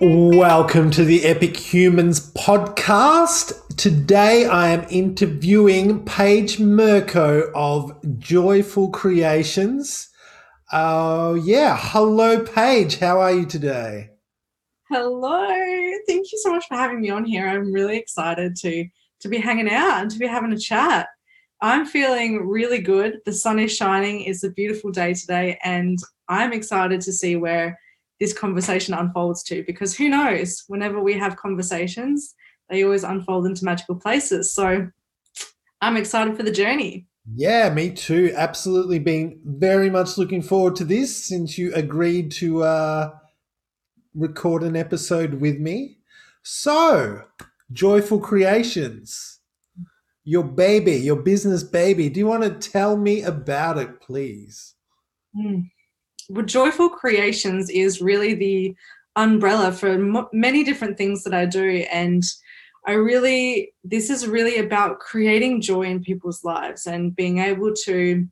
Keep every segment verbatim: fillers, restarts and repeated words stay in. Welcome to the Epic Humans podcast. Today I am interviewing Paige Murko of Joyful Creations. Oh uh, yeah, hello Paige, how are you today? Hello, thank you so much for having me on here. I'm really excited to, to be hanging out and to be having a chat. I'm feeling really good. The sun is shining, it's a beautiful day today, and I'm excited to see where this conversation unfolds to, because who knows, whenever we have conversations, they always unfold into magical places. So I'm excited for the journey. Yeah, me too. Absolutely. Been very much looking forward to this since you agreed to uh, record an episode with me. So Joyful Creations, your baby, your business baby. Do you want to tell me about it, please? Mm. Well, Joyful Creations is really the umbrella for m- many different things that I do, and I really, this is really about creating joy in people's lives and being able to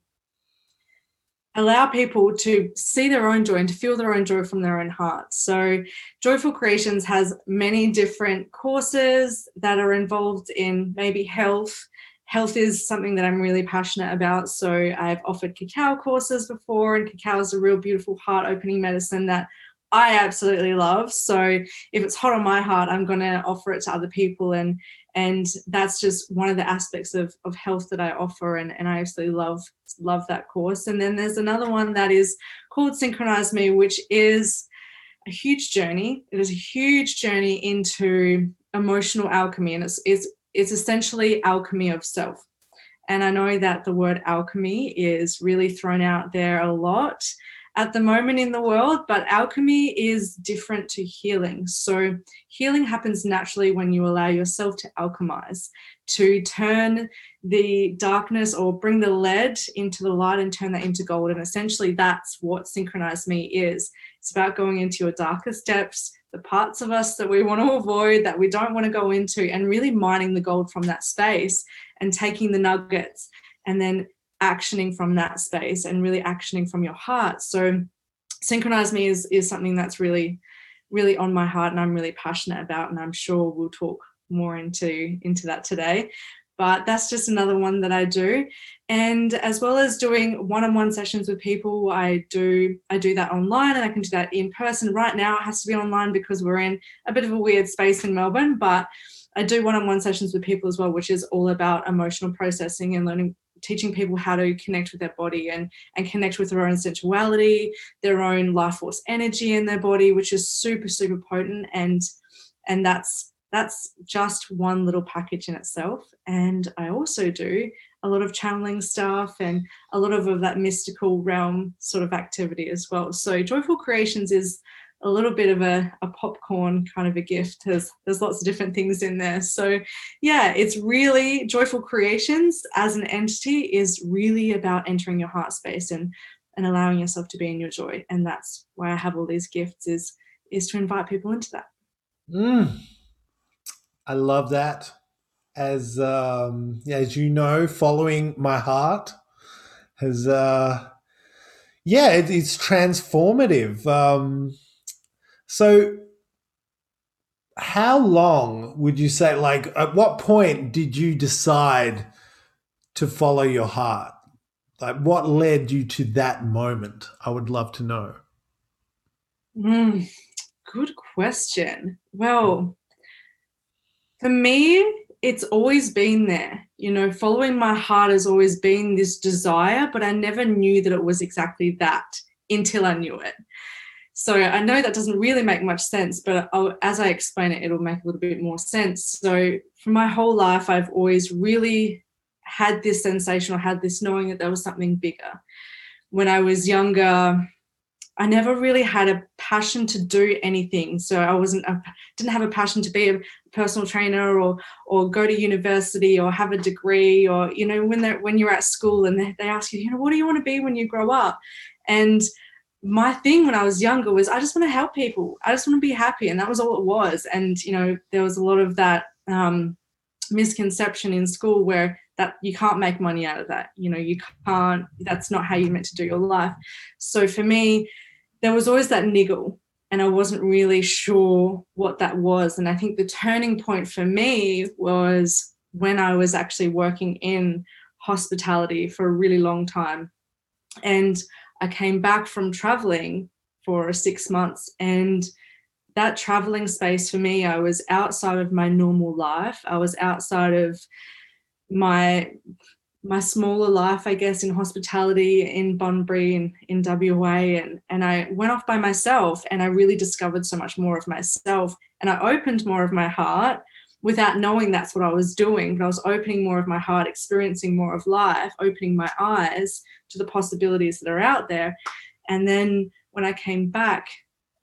allow people to see their own joy and to feel their own joy from their own heart. So Joyful Creations has many different courses that are involved in maybe health. Health is something that I'm really passionate about. So I've offered cacao courses before, and cacao is a real beautiful heart-opening medicine that I absolutely love. So if it's hot on my heart, I'm going to offer it to other people. And and that's just one of the aspects of, of health that I offer. And, and I absolutely love, love that course. And then there's another one that is called Synchronize Me, which is a huge journey. It is a huge journey into emotional alchemy. And it's it's It's essentially alchemy of self. And I know that the word alchemy is really thrown out there a lot at the moment in the world, but alchemy is different to healing. So healing happens naturally when you allow yourself to alchemize, to turn the darkness or bring the lead into the light and turn that into gold. And essentially that's what Synchronize Me is. It's about going into your darkest depths, the parts of us that we want to avoid, that we don't want to go into, and really mining the gold from that space and taking the nuggets and then actioning from that space and really actioning from your heart. So Synchronize Me is, is something that's really, really on my heart and I'm really passionate about, and I'm sure we'll talk more into, into that today. But that's just another one that I do. And as well as doing one-on-one sessions with people, I do I do that online, and I can do that in person. Right now it has to be online because we're in a bit of a weird space in Melbourne, but I do one-on-one sessions with people as well, which is all about emotional processing and learning, teaching people how to connect with their body and, and connect with their own sensuality, their own life force energy in their body, which is super, super potent. And, and that's That's just one little package in itself. And I also do a lot of channeling stuff and a lot of, of that mystical realm sort of activity as well. So Joyful Creations is a little bit of a, a popcorn kind of a gift. There's, there's lots of different things in there. So yeah, it's really, Joyful Creations as an entity is really about entering your heart space and, and allowing yourself to be in your joy. And that's why I have all these gifts, is, is to invite people into that. Mm. I love that. As um, as you know, following my heart has, uh, yeah, it, it's transformative. Um, so how long would you say, like, at what point did you decide to follow your heart? Like, what led you to that moment? I would love to know. Mm, good question. Well, for me, it's always been there. You know, following my heart has always been this desire, but I never knew that it was exactly that until I knew it. So I know that doesn't really make much sense, but I'll, as I explain it, it'll make a little bit more sense. So for my whole life, I've always really had this sensation or had this knowing that there was something bigger. When I was younger, I never really had a passion to do anything. So I wasn't, I didn't have a passion to be a personal trainer or or go to university or have a degree, or, you know, when they're, when you're at school and they, they ask you, you know, what do you want to be when you grow up? And my thing when I was younger was, I just want to help people. I just want to be happy. And that was all it was. And, you know, there was a lot of that um, misconception in school where that you can't make money out of that. You know, you can't, that's not how you're meant to do your life. So for me, there was always that niggle and I wasn't really sure what that was. And I think the turning point for me was when I was actually working in hospitality for a really long time. And I came back from traveling for six months, and that traveling space for me, I was outside of my normal life. I was outside of my my smaller life, I guess, in hospitality in Bunbury and in W A. And, and I went off by myself, and I really discovered so much more of myself. And I opened more of my heart without knowing that's what I was doing. But I was opening more of my heart, experiencing more of life, opening my eyes to the possibilities that are out there. And then when I came back,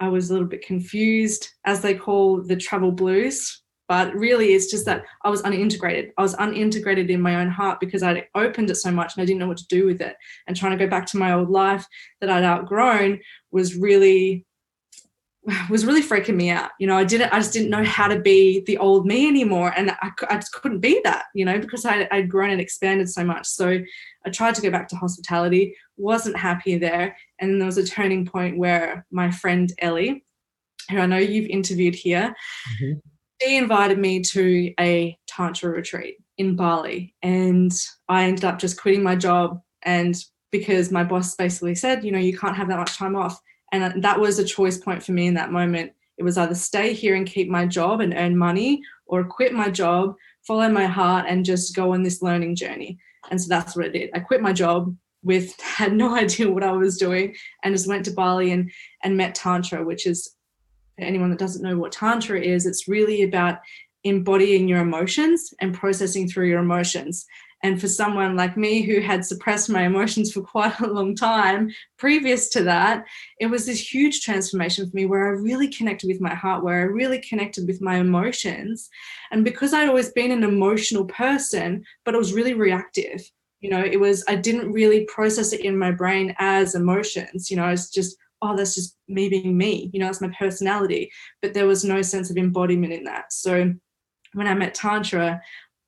I was a little bit confused, as they call the travel blues. But really, it's just that I was unintegrated. I was unintegrated in my own heart because I'd opened it so much and I didn't know what to do with it. And trying to go back to my old life that I'd outgrown was really, was really freaking me out. You know, I didn't, I just didn't know how to be the old me anymore. And I, I just couldn't be that, you know, because I, I'd grown and expanded so much. So I tried to go back to hospitality, wasn't happy there. And then there was a turning point where my friend Ellie, who I know you've interviewed here, mm-hmm. She invited me to a Tantra retreat in Bali, and I ended up just quitting my job, and because my boss basically said, you know, you can't have that much time off. And that was a choice point for me in that moment. It was either stay here and keep my job and earn money, or quit my job, follow my heart, and just go on this learning journey. And so that's what I did. I quit my job with, had no idea what I was doing, and just went to Bali and, and met Tantra, which is, for anyone that doesn't know what Tantra is, it's really about embodying your emotions and processing through your emotions. And for someone like me who had suppressed my emotions for quite a long time previous to that, it was this huge transformation for me where I really connected with my heart, where I really connected with my emotions. And because I'd always been an emotional person, but it was really reactive. You know, it was, I didn't really process it in my brain as emotions. You know, it's just, oh, that's just me being me, you know, that's my personality. But there was no sense of embodiment in that. So when I met Tantra,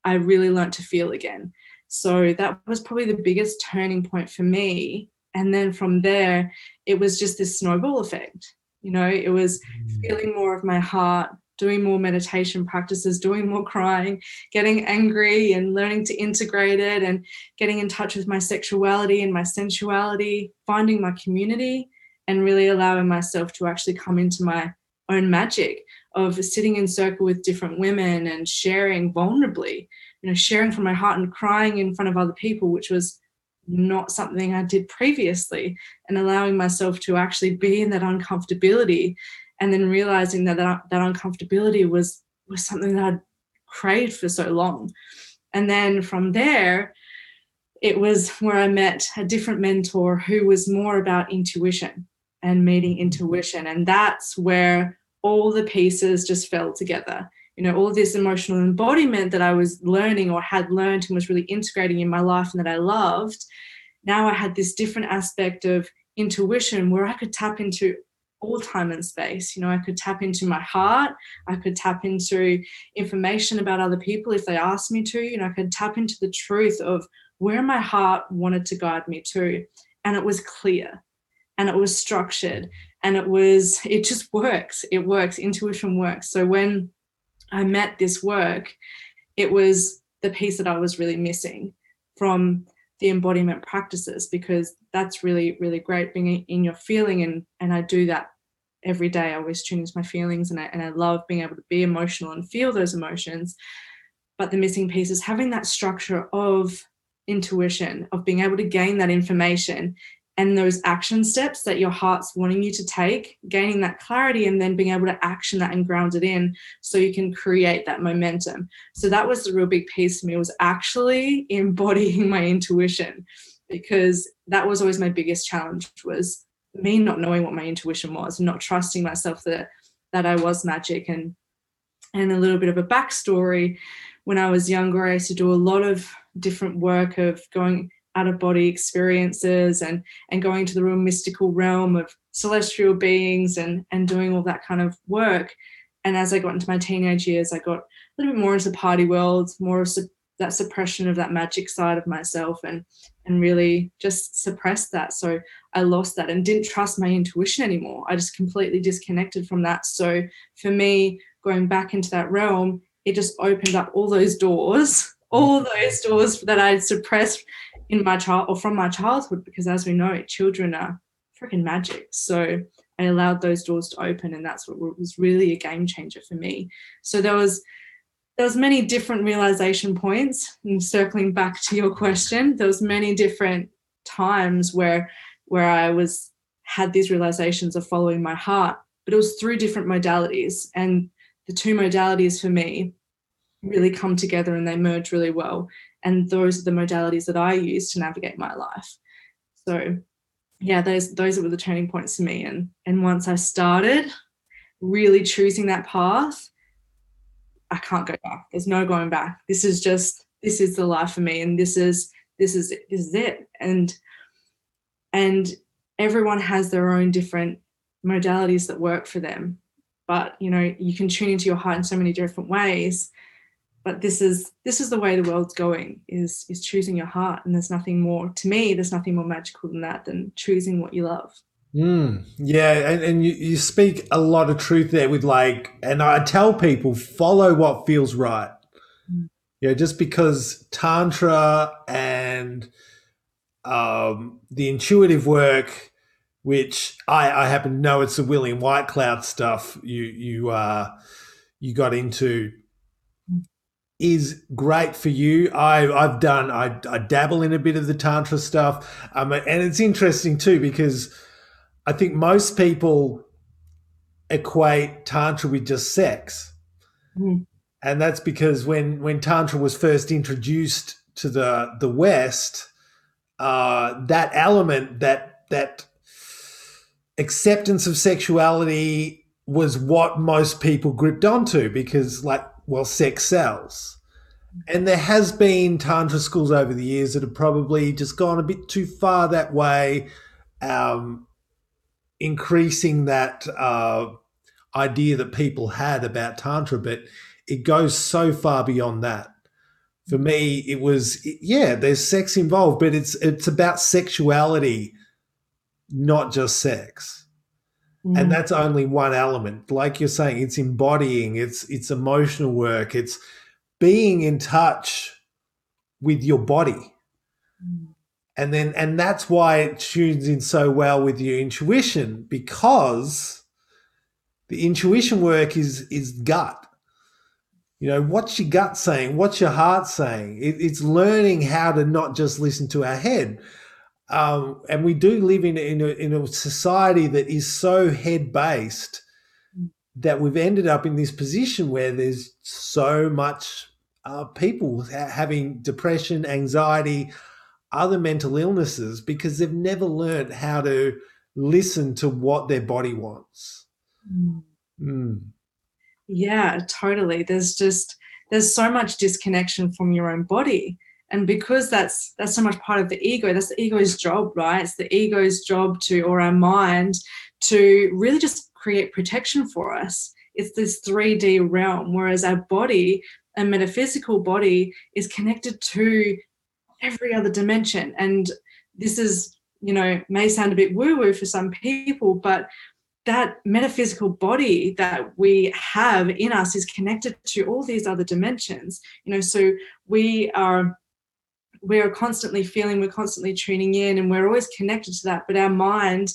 I really learned to feel again. So that was probably the biggest turning point for me. And then from there, it was just this snowball effect. You know, it was feeling more of my heart, doing more meditation practices, doing more crying, getting angry and learning to integrate it, and getting in touch with my sexuality and my sensuality, finding my community, and really allowing myself to actually come into my own magic of sitting in circle with different women and sharing vulnerably, you know, sharing from my heart and crying in front of other people, which was not something I did previously, and allowing myself to actually be in that uncomfortability, and then realizing that that, that uncomfortability was, was something that I'd craved for so long. And then from there, it was where I met a different mentor who was more about intuition and meeting intuition. And that's where all the pieces just fell together. You know, all this emotional embodiment that I was learning or had learned and was really integrating in my life and that I loved. Now I had this different aspect of intuition where I could tap into all time and space. You know, I could tap into my heart. I could tap into information about other people if they asked me to. You know, I could tap into the truth of where my heart wanted to guide me to. And it was clear, and it was structured, and it was, it just works. It works. Intuition works. So when I met this work, it was the piece that I was really missing from the embodiment practices, because that's really, really great, being in your feeling. And, and I do that every day. I always tune into my feelings, and I, and I love being able to be emotional and feel those emotions. But the missing piece is having that structure of intuition, of being able to gain that information and those action steps that your heart's wanting you to take, gaining that clarity, and then being able to action that and ground it in so you can create that momentum. So that was the real big piece for me, was actually embodying my intuition, because that was always my biggest challenge, was me not knowing what my intuition was, not trusting myself that that I was magic. And and a little bit of a backstory, when I was younger, I used to do a lot of different work of going out of body experiences and and going to the real mystical realm of celestial beings and and doing all that kind of work. And as I got into my teenage years, I got a little bit more into the party world, more of that suppression of that magic side of myself, and and really just suppressed that. So I lost that and didn't trust my intuition anymore. I just completely disconnected from that. So for me, going back into that realm, it just opened up all those doors, all those doors that I had suppressed in my child or from my childhood, because as we know, children are freaking magic. So I allowed those doors to open, and that's what was really a game changer for me. So there was there was many different realization points, and circling back to your question, there was many different times where where I was had these realizations of following my heart, but it was through different modalities, and the two modalities for me really come together and they merge really well. And those are the modalities that I use to navigate my life. So yeah, those those were the turning points for me. And and once I started really choosing that path, I can't go back. There's no going back. This is just, this is the life for me. And this is, this is, this is it. And, and everyone has their own different modalities that work for them. But, you know, you can tune into your heart in so many different ways. But this is this is the way the world's going, is is choosing your heart. And there's nothing more, to me, there's nothing more magical than that, than choosing what you love. Mm, yeah, and, and you, you speak a lot of truth there with, like, and I tell people, follow what feels right. Mm. You know, just because Tantra and um, the intuitive work, which I, I happen to know it's the William White Cloud stuff you, you, uh, you got into, is great for you. I, I've done, I, I dabble in a bit of the Tantra stuff. Um, and it's interesting too, because I think most people equate Tantra with just sex. Mm. And that's because when, when Tantra was first introduced to the, the West, uh, that element, that, that acceptance of sexuality was what most people gripped onto, because, like, well, sex sells. And there has been Tantra schools over the years that have probably just gone a bit too far that way, um, increasing that uh, idea that people had about Tantra, but it goes so far beyond that. For me, it was, yeah, there's sex involved, but it's it's about sexuality, not just sex. And that's only one element. Like you're saying, it's embodying, it's it's emotional work, it's being in touch with your body. And then and that's why it tunes in so well with your intuition, because the intuition work is is gut. You know, what's your gut saying? What's your heart saying? It, it's learning how to not just listen to our head. Um, and we do live in, in, a, in a society that is so head-based that we've ended up in this position where there's so much uh, people having depression, anxiety, other mental illnesses, because they've never learned how to listen to what their body wants. Mm. Yeah, totally. There's just, there's so much disconnection from your own body. And because that's that's so much part of the ego, that's the ego's job, right? It's the ego's job to, or our mind, to really just create protection for us. It's this three D realm, whereas our body, a metaphysical body, is connected to every other dimension. And this is, you know, may sound a bit woo-woo for some people, but that metaphysical body that we have in us is connected to all these other dimensions. You know, so we are... we're constantly feeling, we're constantly tuning in, and we're always connected to that. But our mind,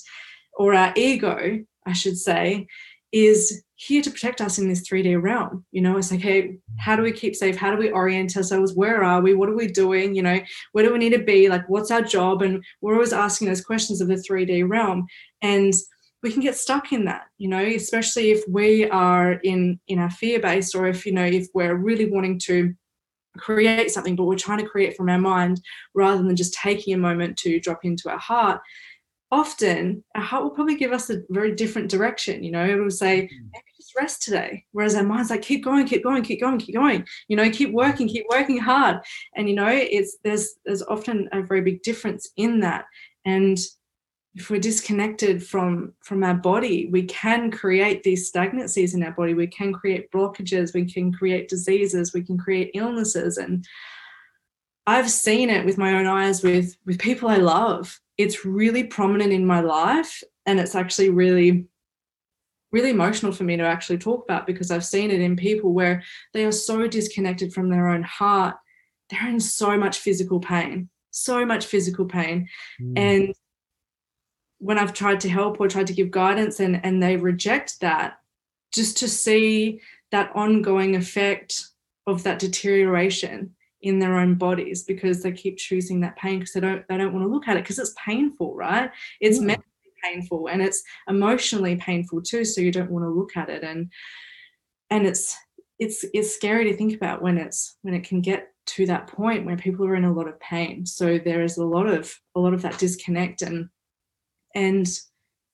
or our ego, I should say, is here to protect us in this three D realm. You know, it's like, hey, how do we keep safe? How do we orient ourselves? Where are we? What are we doing? You know, where do we need to be? Like, what's our job? And we're always asking those questions of the three D realm. And we can get stuck in that, you know, especially if we are in, in our fear-based, or if, you know, if we're really wanting to create something, but we're trying to create from our mind rather than just taking a moment to drop into our heart. Often our heart will probably give us a very different direction. You know, it will say, maybe just rest today, whereas our mind's like, keep going, keep going, keep going, keep going, you know, keep working, keep working hard. And, you know, it's there's there's often a very big difference in that. And if we're disconnected from from our body, we can create these stagnancies in our body. We can create blockages. We can create diseases. We can create illnesses. And I've seen it with my own eyes with, with people I love. It's really prominent in my life, and it's actually really, really emotional for me to actually talk about, because I've seen it in people where they are so disconnected from their own heart. They're in so much physical pain, so much physical pain. Mm. And when I've tried to help or tried to give guidance and, and they reject that, just to see that ongoing effect of that deterioration in their own bodies, because they keep choosing that pain because they don't they don't want to look at it, because it's painful, right? It's yeah. mentally painful, and it's emotionally painful too, so you don't want to look at it. And and it's it's it's scary to think about when it's when it can get to that point where people are in a lot of pain. So there is a lot of a lot of that disconnect. And and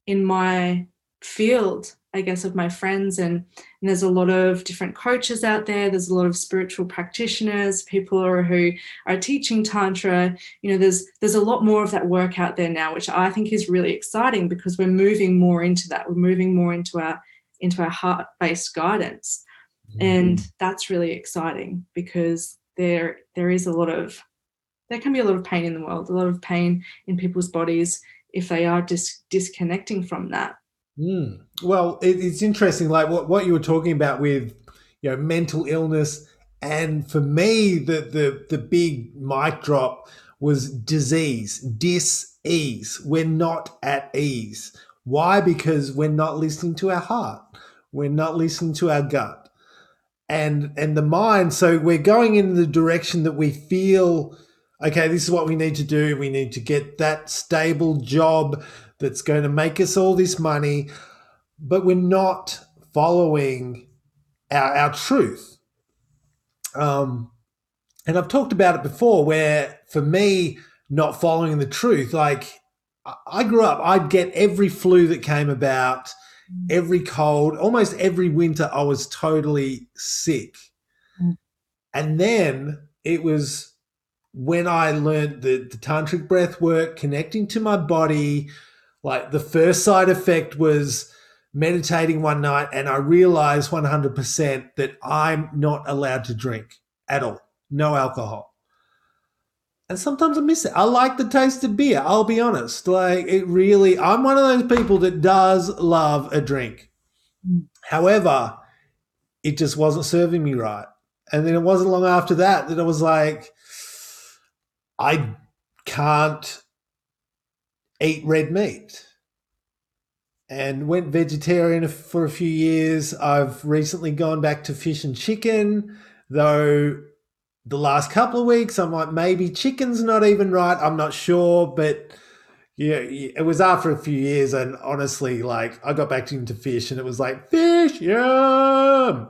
in my field, I guess, of my friends, and, and there's a lot of different coaches out there. There's a lot of spiritual practitioners, people are, who are teaching Tantra. You know, there's there's a lot more of that work out there now, which I think is really exciting, because we're moving more into that. We're moving more into our into our heart-based guidance. Mm-hmm. And that's really exciting, because there there is a lot of, there can be a lot of pain in the world, a lot of pain in people's bodies if they are dis- disconnecting from that. Mm. Well, it, it's interesting, like what, what you were talking about with, you know, mental illness. And for me, the, the, the big mic drop was disease, dis-ease. We're not at ease. Why? Because we're not listening to our heart. We're not listening to our gut and, and the mind. So we're going in the direction that we feel, okay, this is what we need to do. We need to get that stable job that's going to make us all this money, but we're not following our, our truth. Um, and I've talked about it before, where for me, not following the truth, like I grew up, I'd get every flu that came about, every cold, almost every winter I was totally sick. Mm. And then it was when I learned the, the tantric breath work, connecting to my body. Like the first side effect was meditating one night, and I realized one hundred percent that I'm not allowed to drink at all, no alcohol. And sometimes I miss it. I like the taste of beer, I'll be honest. Like it really, I'm one of those people that does love a drink. However, it just wasn't serving me right. And then it wasn't long after that that I was like, I can't eat red meat, and went vegetarian for a few years. I've recently gone back to fish and chicken, though the last couple of weeks I'm like, maybe chicken's not even right. I'm not sure, but yeah, it was after a few years, and honestly, like I got back into fish, and it was like fish, yum,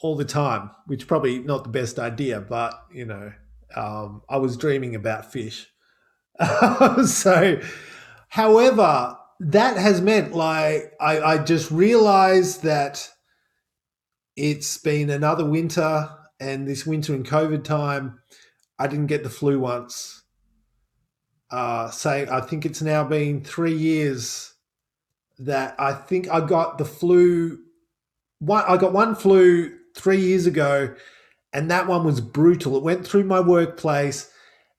all the time, which probably not the best idea, but you know, um, I was dreaming about fish. So, however, that has meant like I, I just realized that it's been another winter, and this winter in COVID time, I didn't get the flu once. Uh, so I think it's now been three years that I think I got the flu. One, I got one flu three years ago, and that one was brutal. It went through my workplace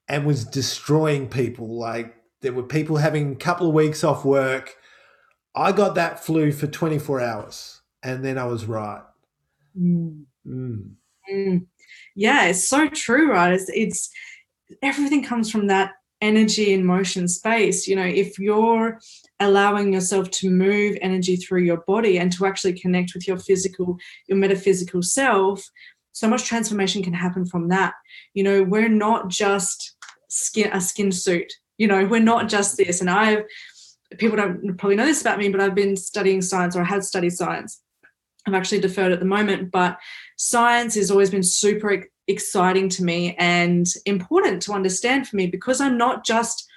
and was destroying people. Like there were people having a couple of weeks off work. I got that flu for twenty-four hours, and then I was right. Mm. Mm. Mm. Yeah, it's so true, right? It's, it's everything comes from that energy and motion space. You know, if you're allowing yourself to move energy through your body and to actually connect with your physical, your metaphysical self, so much transformation can happen from that. You know, we're not just skin a skin suit. You know, we're not just this. And I've, people don't probably know this about me, but I've been studying science, or I had studied science. I've actually deferred at the moment, but science has always been super exciting to me and important to understand for me, because I'm not just,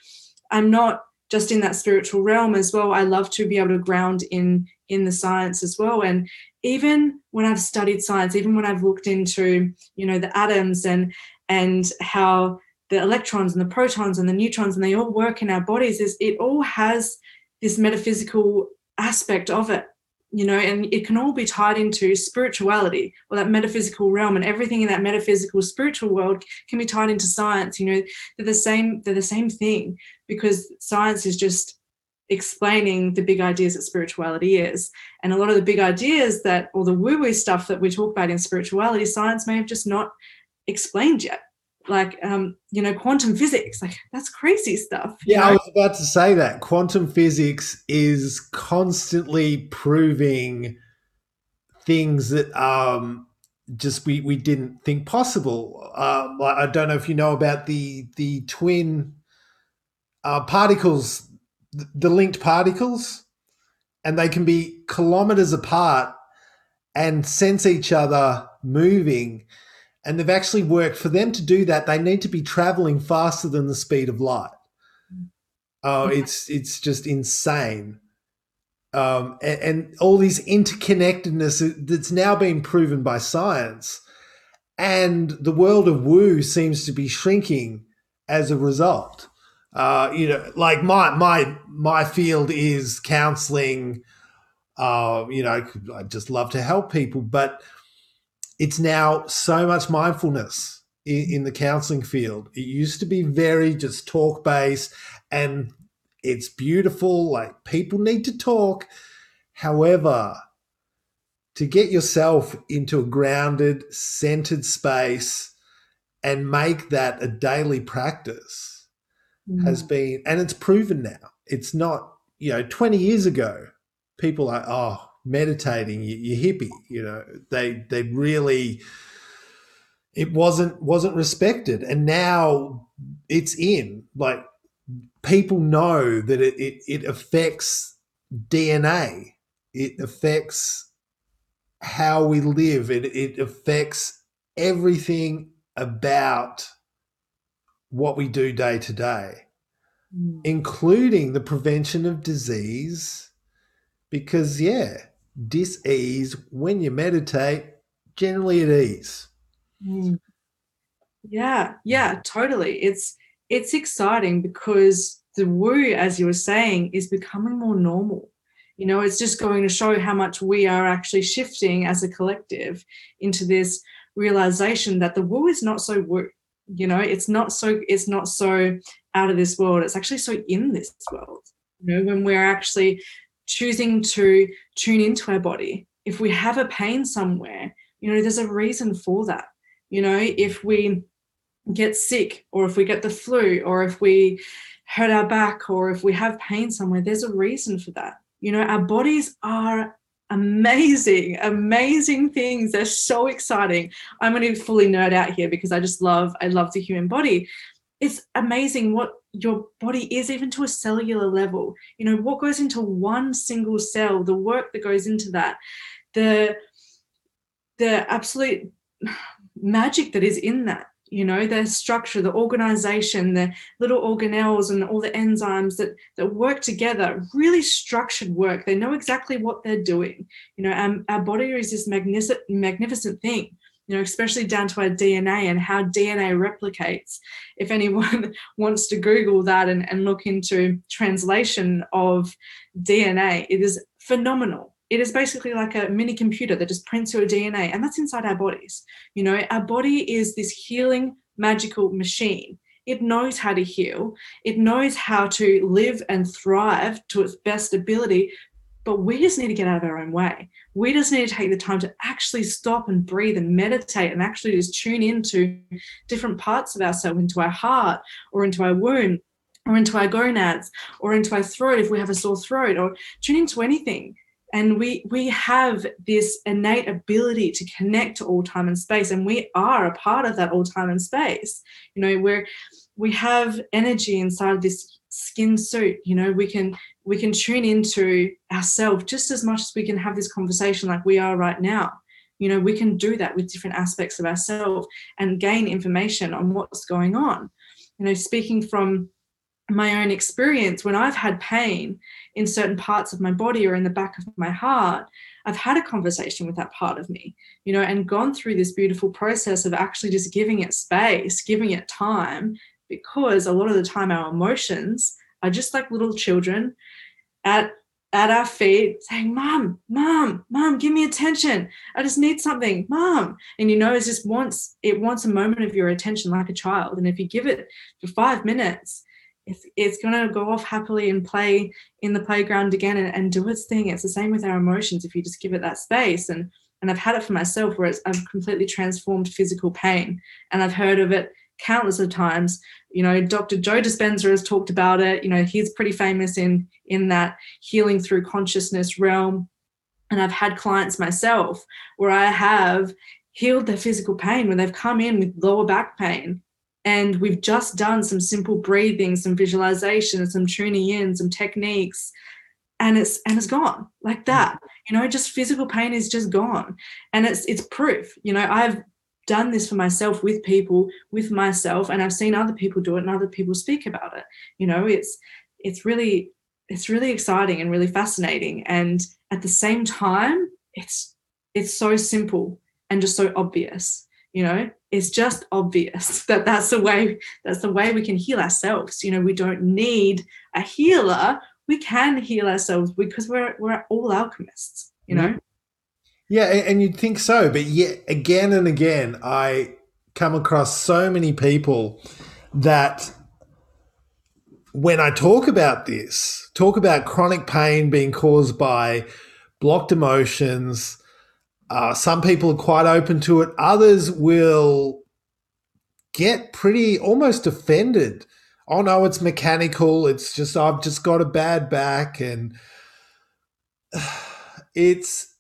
I'm not just in that spiritual realm as well. I love to be able to ground in, in the science as well. And even when I've studied science, even when I've looked into, you know, the atoms and and how the electrons and the protons and the neutrons, and they all work in our bodies, is it all has this metaphysical aspect of it, you know, and it can all be tied into spirituality or that metaphysical realm, and everything in that metaphysical spiritual world can be tied into science. You know, they're the same, they're the same thing, because science is just explaining the big ideas that spirituality is. And a lot of the big ideas that, or the woo-woo stuff that we talk about in spirituality, science may have just not explained yet. Like, um, you know, quantum physics, like that's crazy stuff. Yeah, know? I was about to say that. Quantum physics is constantly proving things that um, just we, we didn't think possible. Um, I don't know if you know about the, the twin uh, particles, the linked particles, and they can be kilometers apart and sense each other moving. And they've actually worked, for them to do that, they need to be traveling faster than the speed of light. Oh, it's it's just insane. Um, and, and all these interconnectedness that's now been proven by science, and the world of woo seems to be shrinking as a result. Uh, you know, like my my my field is counselling. Uh, you know, I just love to help people, but it's now so much mindfulness in, in the counselling field. It used to be very just talk based, and it's beautiful. Like, people need to talk. However, to get yourself into a grounded, centred space and make that a daily practice has been, and it's proven now. It's not, you know, twenty years ago, people are, oh, meditating, you, you're hippie, you know, they, they really, it wasn't, wasn't respected. And now it's in, like, people know that it, it, it affects D N A. It affects how we live. It, it affects everything about what we do day to day, mm. including the prevention of disease, because yeah, dis-ease, when you meditate, generally at ease. Mm. Yeah, yeah, totally. It's it's exciting because the woo, as you were saying, is becoming more normal. You know, it's just going to show how much we are actually shifting as a collective into this realization that the woo is not so woo. You know, it's not so it's not so out of this world. It's actually so in this world. You know, when we're actually choosing to tune into our body. If we have a pain somewhere, you know, there's a reason for that. You know, if we get sick, or if we get the flu, or if we hurt our back, or if we have pain somewhere, there's a reason for that. You know, our bodies are amazing, amazing things. They're so exciting. I'm going to fully nerd out here because I just love, I love the human body. It's amazing what your body is, even to a cellular level. You know, what goes into one single cell, the work that goes into that, the, the absolute magic that is in that, you know, the structure, the organization, the little organelles and all the enzymes that, that work together, really structured work. They know exactly what they're doing. You know, um, our body is this magnificent, magnificent thing, you know, especially down to our D N A and how D N A replicates. If anyone wants to Google that and, and look into translation of D N A, it is phenomenal. It is basically like a mini computer that just prints your D N A, and that's inside our bodies. You know, our body is this healing, magical machine. It knows how to heal. It knows how to live and thrive to its best ability, but we just need to get out of our own way. We just need to take the time to actually stop and breathe and meditate and actually just tune into different parts of ourselves, into our heart or into our womb, or into our gonads, or into our throat if we have a sore throat, or tune into anything. And we we have this innate ability to connect to all time and space, and we are a part of that all time and space. You know, we're we have energy inside this skin suit. You know, we can we can tune into ourselves just as much as we can have this conversation like we are right now. You know, we can do that with different aspects of ourselves and gain information on what's going on. You know, speaking from my own experience, when I've had pain in certain parts of my body or in the back of my heart, I've had a conversation with that part of me, you know, and gone through this beautiful process of actually just giving it space, giving it time, because a lot of the time our emotions are just like little children at at our feet saying, Mom, Mom, Mom, give me attention. I just need something, Mom. And, you know, it just wants, it wants a moment of your attention like a child. And if you give it for five minutes, it's, it's going to go off happily and play in the playground again and, and do its thing. It's the same with our emotions if you just give it that space. And and I've had it for myself where it's, I've completely transformed physical pain. And I've heard of it countless of times. You know, Doctor Joe Dispenza has talked about it. You know, he's pretty famous in in that healing through consciousness realm. And I've had clients myself where I have healed their physical pain when they've come in with lower back pain. And we've just done some simple breathing, some visualization, some tuning in, some techniques, and it's and it's gone like that. You know, just physical pain is just gone. And it's it's proof. You know, I've done this for myself with people, with myself, and I've seen other people do it and other people speak about it. You know, it's it's really it's really exciting and really fascinating. And at the same time, it's it's so simple and just so obvious. You know, it's just obvious that that's the way, that's the way we can heal ourselves. You know, we don't need a healer. We can heal ourselves because we're, we're all alchemists, you know? Yeah. And you'd think so, but yet again and again, I come across so many people that when I talk about this, talk about chronic pain being caused by blocked emotions, Uh, some people are quite open to it. Others will get pretty almost offended. Oh, no, it's mechanical. It's just I've just got a bad back. And it's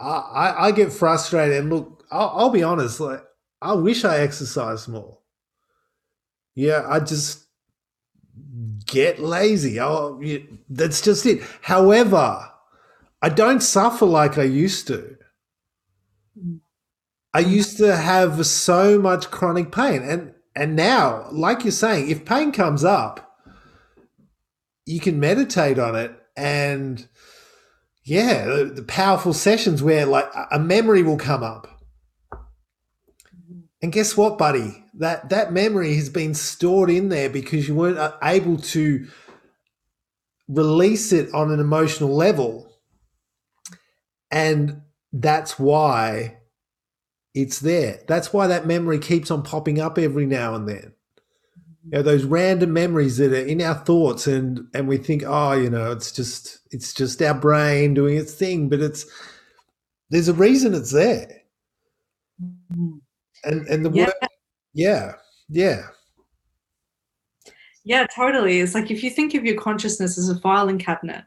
I, I get frustrated. And look, I'll, I'll be honest. Like, I wish I exercised more. Yeah, I just get lazy. Oh, that's just it. However, I don't suffer like I used to. I used to have so much chronic pain. And and now, like you're saying, if pain comes up, you can meditate on it. And yeah, the, the powerful sessions where like a memory will come up. And guess what, buddy? That, that memory has been stored in there because you weren't able to release it on an emotional level. And that's why it's there. That's why that memory keeps on popping up every now and then. You know, those random memories that are in our thoughts and, and we think, oh, you know, it's just it's just our brain doing its thing, but it's there's a reason it's there. And and the yeah. word Yeah, yeah. Yeah, totally. It's like if you think of your consciousness as a filing cabinet.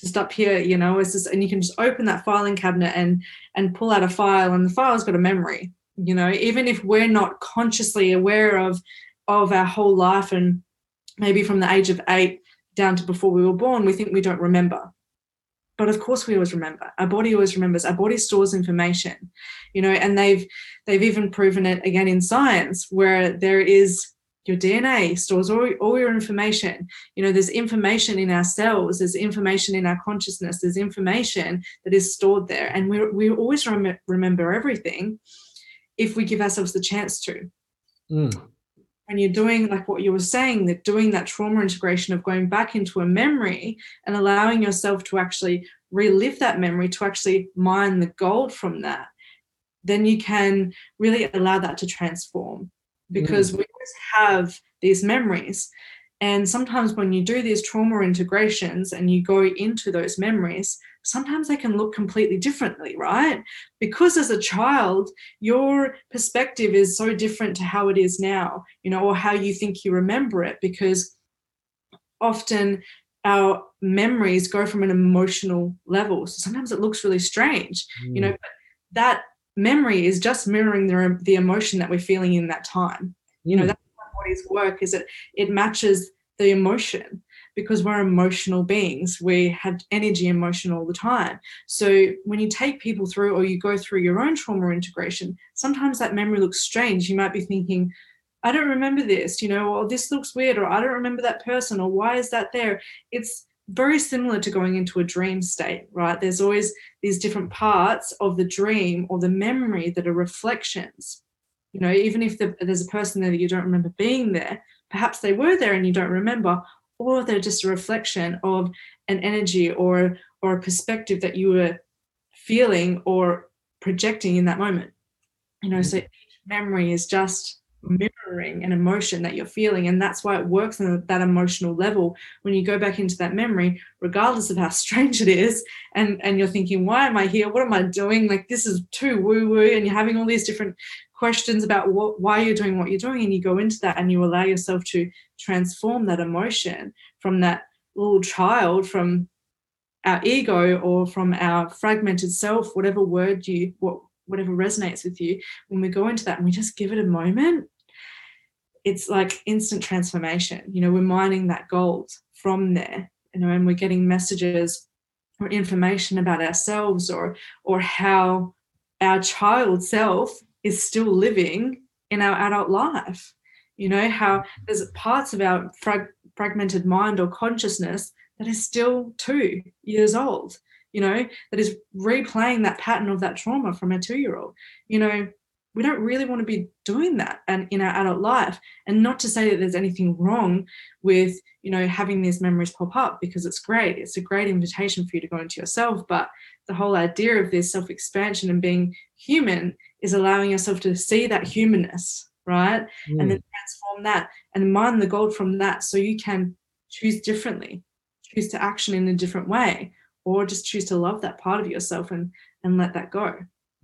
Just up here, you know, it's just, and you can just open that filing cabinet and and pull out a file, and the file's got a memory. You know, even if we're not consciously aware of of our whole life, and maybe from the age of eight down to before we were born, we think we don't remember. But of course we always remember. Our body always remembers. Our body stores information, you know, and they've they've even proven it again in science, where there is your D N A stores all, all your information. You know, there's information in our cells, there's information in our consciousness, there's information that is stored there. And we we always rem- remember everything if we give ourselves the chance to. Mm. When you're doing, like what you were saying, that doing that trauma integration of going back into a memory and allowing yourself to actually relive that memory, to actually mine the gold from that, then you can really allow that to transform. Because we always have these memories, and sometimes when you do these trauma integrations and you go into those memories, sometimes they can look completely differently, right? Because as a child, your perspective is so different to how it is now, you know, or how you think you remember it, because often our memories go from an emotional level. So sometimes it looks really strange, mm. you know, but that memory is just mirroring the, the emotion that we're feeling in that time. You know, that's my body's work, is it it matches the emotion, because we're emotional beings. We have energy, emotion all the time. So when you take people through, or you go through your own trauma integration, sometimes that memory looks strange. You might be thinking, I don't remember this, you know, or this looks weird, or I don't remember that person, or why is that there? It's very similar to going into a dream state, right? There's always these different parts of the dream or the memory that are reflections. You know, even if the, there's a person there that you don't remember being there, perhaps they were there and you don't remember, or they're just a reflection of an energy or or a perspective that you were feeling or projecting in that moment. You know, so each memory is just mirroring an emotion that you're feeling, and that's why it works on that emotional level. When you go back into that memory, regardless of how strange it is, and and you're thinking, why am I here, what am I doing, like this is too woo-woo, and you're having all these different questions about what, why you're doing what you're doing, and you go into that and you allow yourself to transform that emotion from that little child, from our ego or from our fragmented self, whatever word you what whatever resonates with you. When we go into that and we just give it a moment, it's like instant transformation. You know, we're mining that gold from there, you know, and we're getting messages or information about ourselves or or how our child self is still living in our adult life. You know, how there's parts of our frag- fragmented mind or consciousness that is still two years old, you know, that is replaying that pattern of that trauma from a two-year-old. You know, we don't really want to be doing that and in our adult life. And not to say that there's anything wrong with, you know, having these memories pop up, because it's great. It's a great invitation for you to go into yourself. But the whole idea of this self-expansion and being human is allowing yourself to see that humanness, right? Mm. And then transform that and mine the gold from that, so you can choose differently, choose to action in a different way, or just choose to love that part of yourself and, and let that go.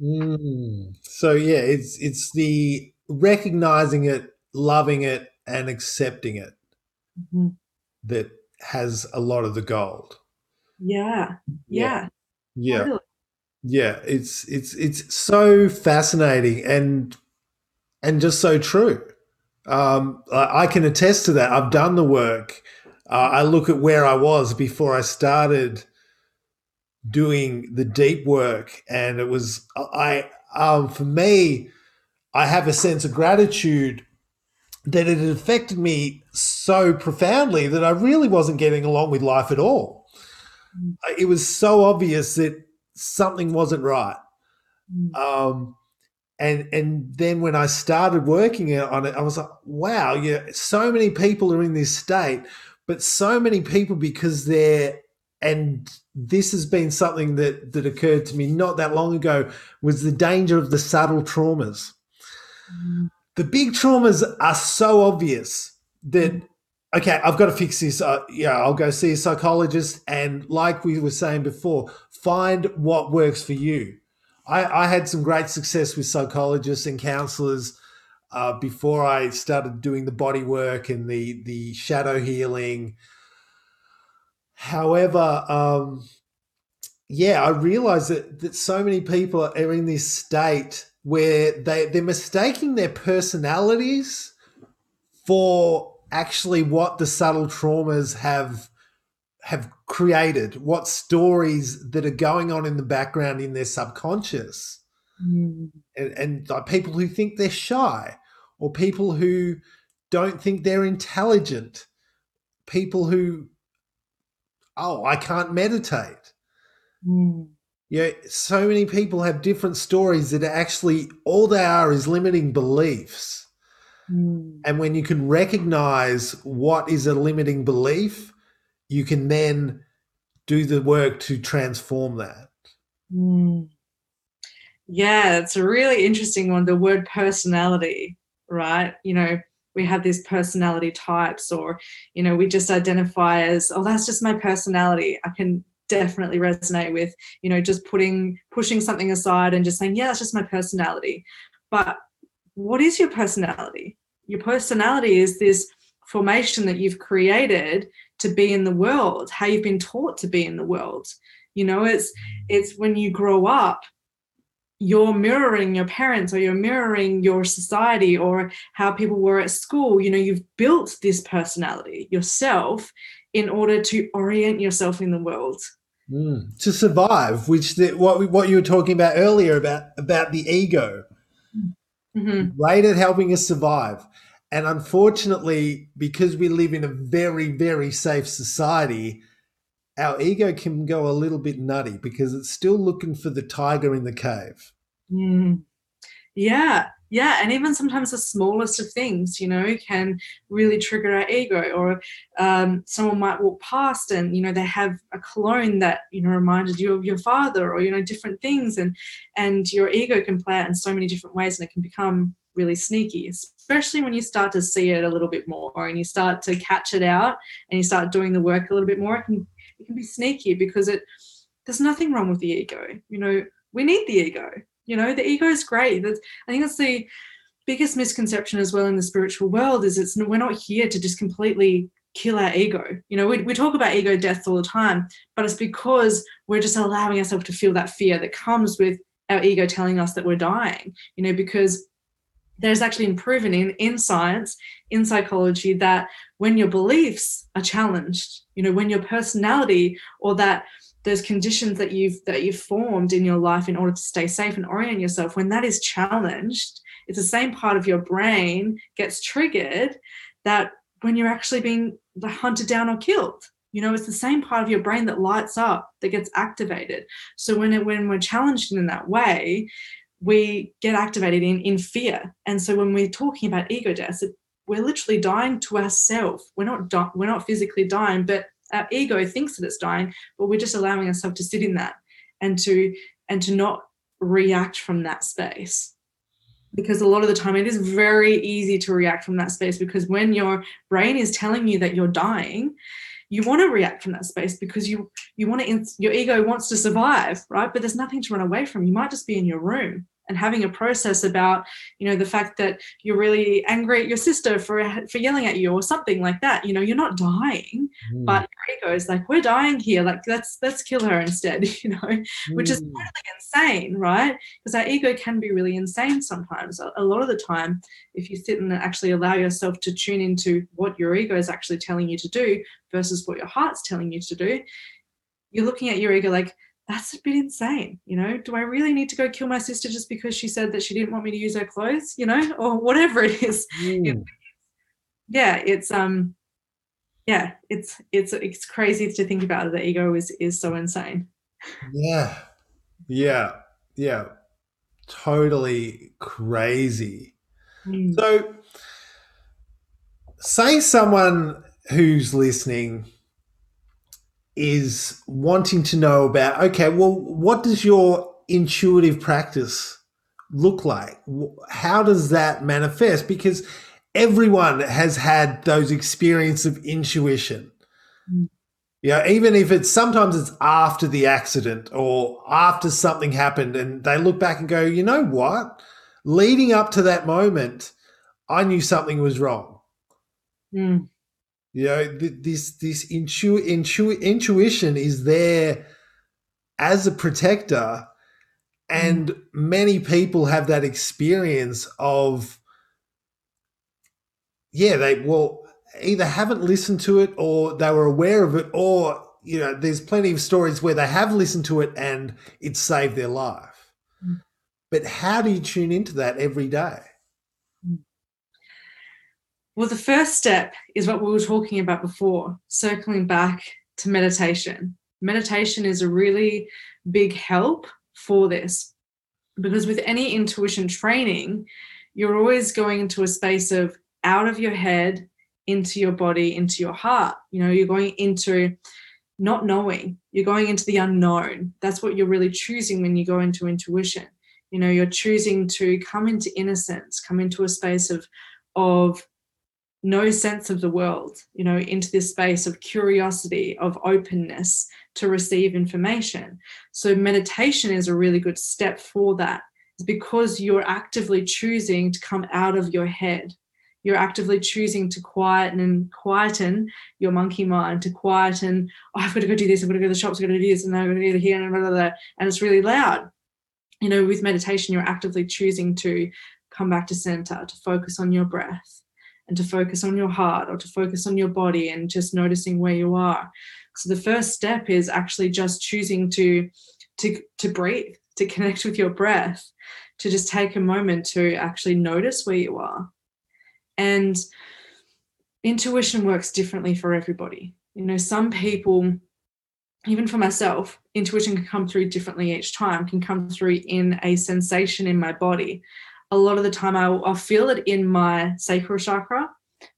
Mm. So yeah, it's it's the recognizing it, loving it, and accepting it mm-hmm. that has a lot of the gold. Yeah, yeah, yeah, totally. Yeah. It's it's it's so fascinating and and just so true. Um, I, I can attest to that. I've done the work. Uh, I look at where I was before I started doing the deep work, and it was I um for me I have a sense of gratitude that it had affected me so profoundly that I really wasn't getting along with life at all. Mm. It was so obvious that something wasn't right. Mm. um and and then when I started working on it, I was like, wow, yeah, so many people are in this state, but so many people, because they're and this has been something that, that occurred to me not that long ago, was the danger of the subtle traumas. Mm. The big traumas are so obvious that, okay, I've got to fix this. Uh, yeah, I'll go see a psychologist. And like we were saying before, find what works for you. I, I had some great success with psychologists and counselors uh, before I started doing the body work and the, the shadow healing. However, um, yeah, I realize that, that so many people are in this state where they, they're mistaking their personalities for actually what the subtle traumas have have created, what stories that are going on in the background in their subconscious. Mm. And, and like people who think they're shy, or people who don't think they're intelligent, people who oh, I can't meditate. Mm. You know, so many people have different stories that are actually all they are is limiting beliefs. Mm. And when you can recognize what is a limiting belief, you can then do the work to transform that. Mm. Yeah, it's a really interesting one, the word personality, right? You know, we have these personality types, or, you know, we just identify as, oh, that's just my personality. I can definitely resonate with, you know, just putting, pushing something aside and just saying, yeah, that's just my personality. But what is your personality? Your personality is this formation that you've created to be in the world, how you've been taught to be in the world. You know, it's, it's when you grow up, you're mirroring your parents, or you're mirroring your society, or how people were at school. You know, you've built this personality yourself in order to orient yourself in the world. Mm. To survive, which the, what, what you were talking about earlier about, about the ego, mm-hmm. Great at helping us survive. And unfortunately, because we live in a very, very safe society, our ego can go a little bit nutty because it's still looking for the tiger in the cave. Mm. Yeah, Yeah, and even sometimes the smallest of things, you know, can really trigger our ego. Or um, someone might walk past and, you know, they have a cologne that, you know, reminded you of your father, or, you know, different things. And and your ego can play out in so many different ways, and it can become really sneaky, especially when you start to see it a little bit more and you start to catch it out and you start doing the work a little bit more. It can, it can be sneaky because it there's nothing wrong with the ego. You know, we need the ego. You know, the ego is great. That's, I think that's the biggest misconception as well in the spiritual world, is it's we're not here to just completely kill our ego. You know, we, we talk about ego death all the time, but it's because we're just allowing ourselves to feel that fear that comes with our ego telling us that we're dying, you know, because there's actually been proven in, in science, in psychology, that when your beliefs are challenged, you know, when your personality or that those conditions that you've that you've formed in your life in order to stay safe and orient yourself, when that is challenged, it's the same part of your brain gets triggered that when you're actually being hunted down or killed. You know, it's the same part of your brain that lights up, that gets activated. So when it, when we're challenged in that way, we get activated in, in fear. And so when we're talking about ego death, we're literally dying to ourselves. We're not di- we're not physically dying, but our ego thinks that it's dying, but we're just allowing ourselves to sit in that and to and to not react from that space. Because a lot of the time it is very easy to react from that space, because when your brain is telling you that you're dying, you want to react from that space because you you want to, your ego wants to survive, right? But there's nothing to run away from. You might just be in your room and having a process about, you know, the fact that you're really angry at your sister for for yelling at you or something like that. You know, you're not dying, mm. but your ego is like, we're dying here. Like, let's let's kill her instead, you know, mm. which is totally insane, right? Because our ego can be really insane sometimes. A, a lot of the time, if you sit and actually allow yourself to tune into what your ego is actually telling you to do versus what your heart's telling you to do, you're looking at your ego like, that's a bit insane, you know, do I really need to go kill my sister just because she said that she didn't want me to use her clothes, you know, or whatever it is. Mm. Yeah, it's um, yeah, it's it's it's crazy to think about. The ego is is so insane. Yeah, yeah, yeah, totally crazy. Mm. So, say someone who's listening is wanting to know about, okay, well, what does your intuitive practice look like? How does that manifest? Because everyone has had those experiences of intuition. Mm. You know, even if it's sometimes it's after the accident or after something happened and they look back and go, you know what? Leading up to that moment, I knew something was wrong. Mm. You know, this this intu- intu- intuition is there as a protector, and mm. many people have that experience of, yeah, they well either haven't listened to it or they were aware of it, or, you know, there's plenty of stories where they have listened to it and it saved their life. Mm. But how do you tune into that every day? Well, the first step is what we were talking about before, circling back to meditation. Meditation is a really big help for this, because with any intuition training, you're always going into a space of out of your head, into your body, into your heart. You know, you're going into not knowing. You're going into the unknown. That's what you're really choosing when you go into intuition. You know, you're choosing to come into innocence, come into a space of, of, no sense of the world, you know, into this space of curiosity, of openness to receive information. So meditation is a really good step for that. It's because you're actively choosing to come out of your head. You're actively choosing to quieten and quieten your monkey mind, to quieten, oh, I've got to go do this, I've got to go to the shops, I've got to do this, and I've got to go here, and blah, blah, blah. And it's really loud. You know, with meditation, you're actively choosing to come back to center, to focus on your breath, and to focus on your heart, or to focus on your body and just noticing where you are. So the first step is actually just choosing to, to, to breathe, to connect with your breath, to just take a moment to actually notice where you are. And intuition works differently for everybody. You know, some people, even for myself, intuition can come through differently each time, can come through in a sensation in my body. a lot of the time I'll, I'll feel it in my sacral chakra,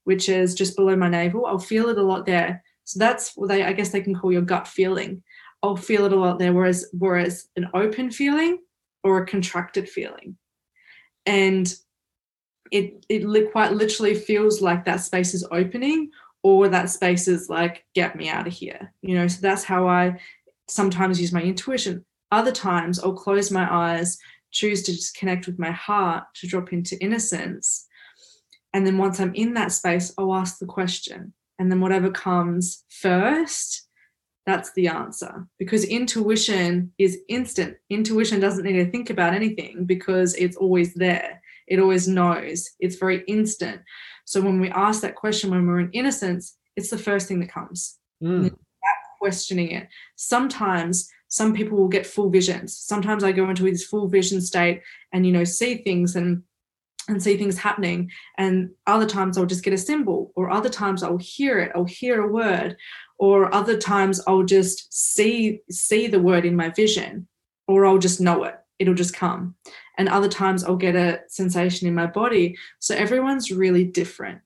which is just below my navel. I'll feel it a lot there. So that's what they, I guess they can call your gut feeling. I'll feel it a lot there, whereas whereas an open feeling or a contracted feeling. And it it li- quite literally feels like that space is opening, or that space is like, get me out of here. You know, so that's how I sometimes use my intuition. Other times I'll close my eyes, choose to just connect with my heart, to drop into innocence. And then once I'm in that space, I'll ask the question. And then whatever comes first, that's the answer. Because intuition is instant. Intuition doesn't need to think about anything because it's always there. It always knows. It's very instant. So when we ask that question, when we're in innocence, it's the first thing that comes. Mm. Questioning it. Sometimes some people will get full visions. Sometimes I go into this full vision state and, you know, see things and and see things happening. And other times I'll just get a symbol, or other times I'll hear it, I'll hear a word, or other times I'll just see see the word in my vision, or I'll just know it. It'll just come. And other times I'll get a sensation in my body. So everyone's really different.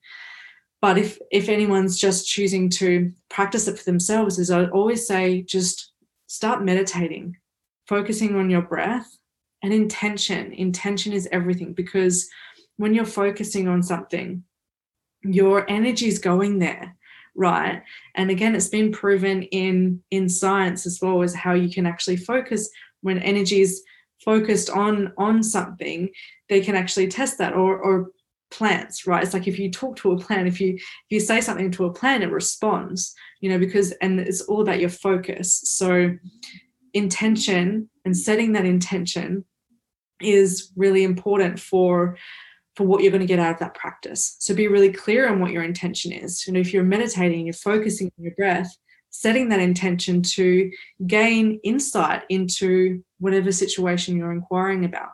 But if if anyone's just choosing to practice it for themselves, is I always say, just start meditating, focusing on your breath and intention. Intention is everything, because when you're focusing on something, your energy is going there, right? And again, it's been proven in, in science as well, as how you can actually focus when energy is focused on, on something. They can actually test that, or, or plants, right? It's like if you talk to a plant, if you if you say something to a plant, it responds, you know, because, and it's all about your focus. So intention and setting that intention is really important for for what you're going to get out of that practice. So be really clear on what your intention is. You know, if you're meditating, you're focusing on your breath, setting that intention to gain insight into whatever situation you're inquiring about,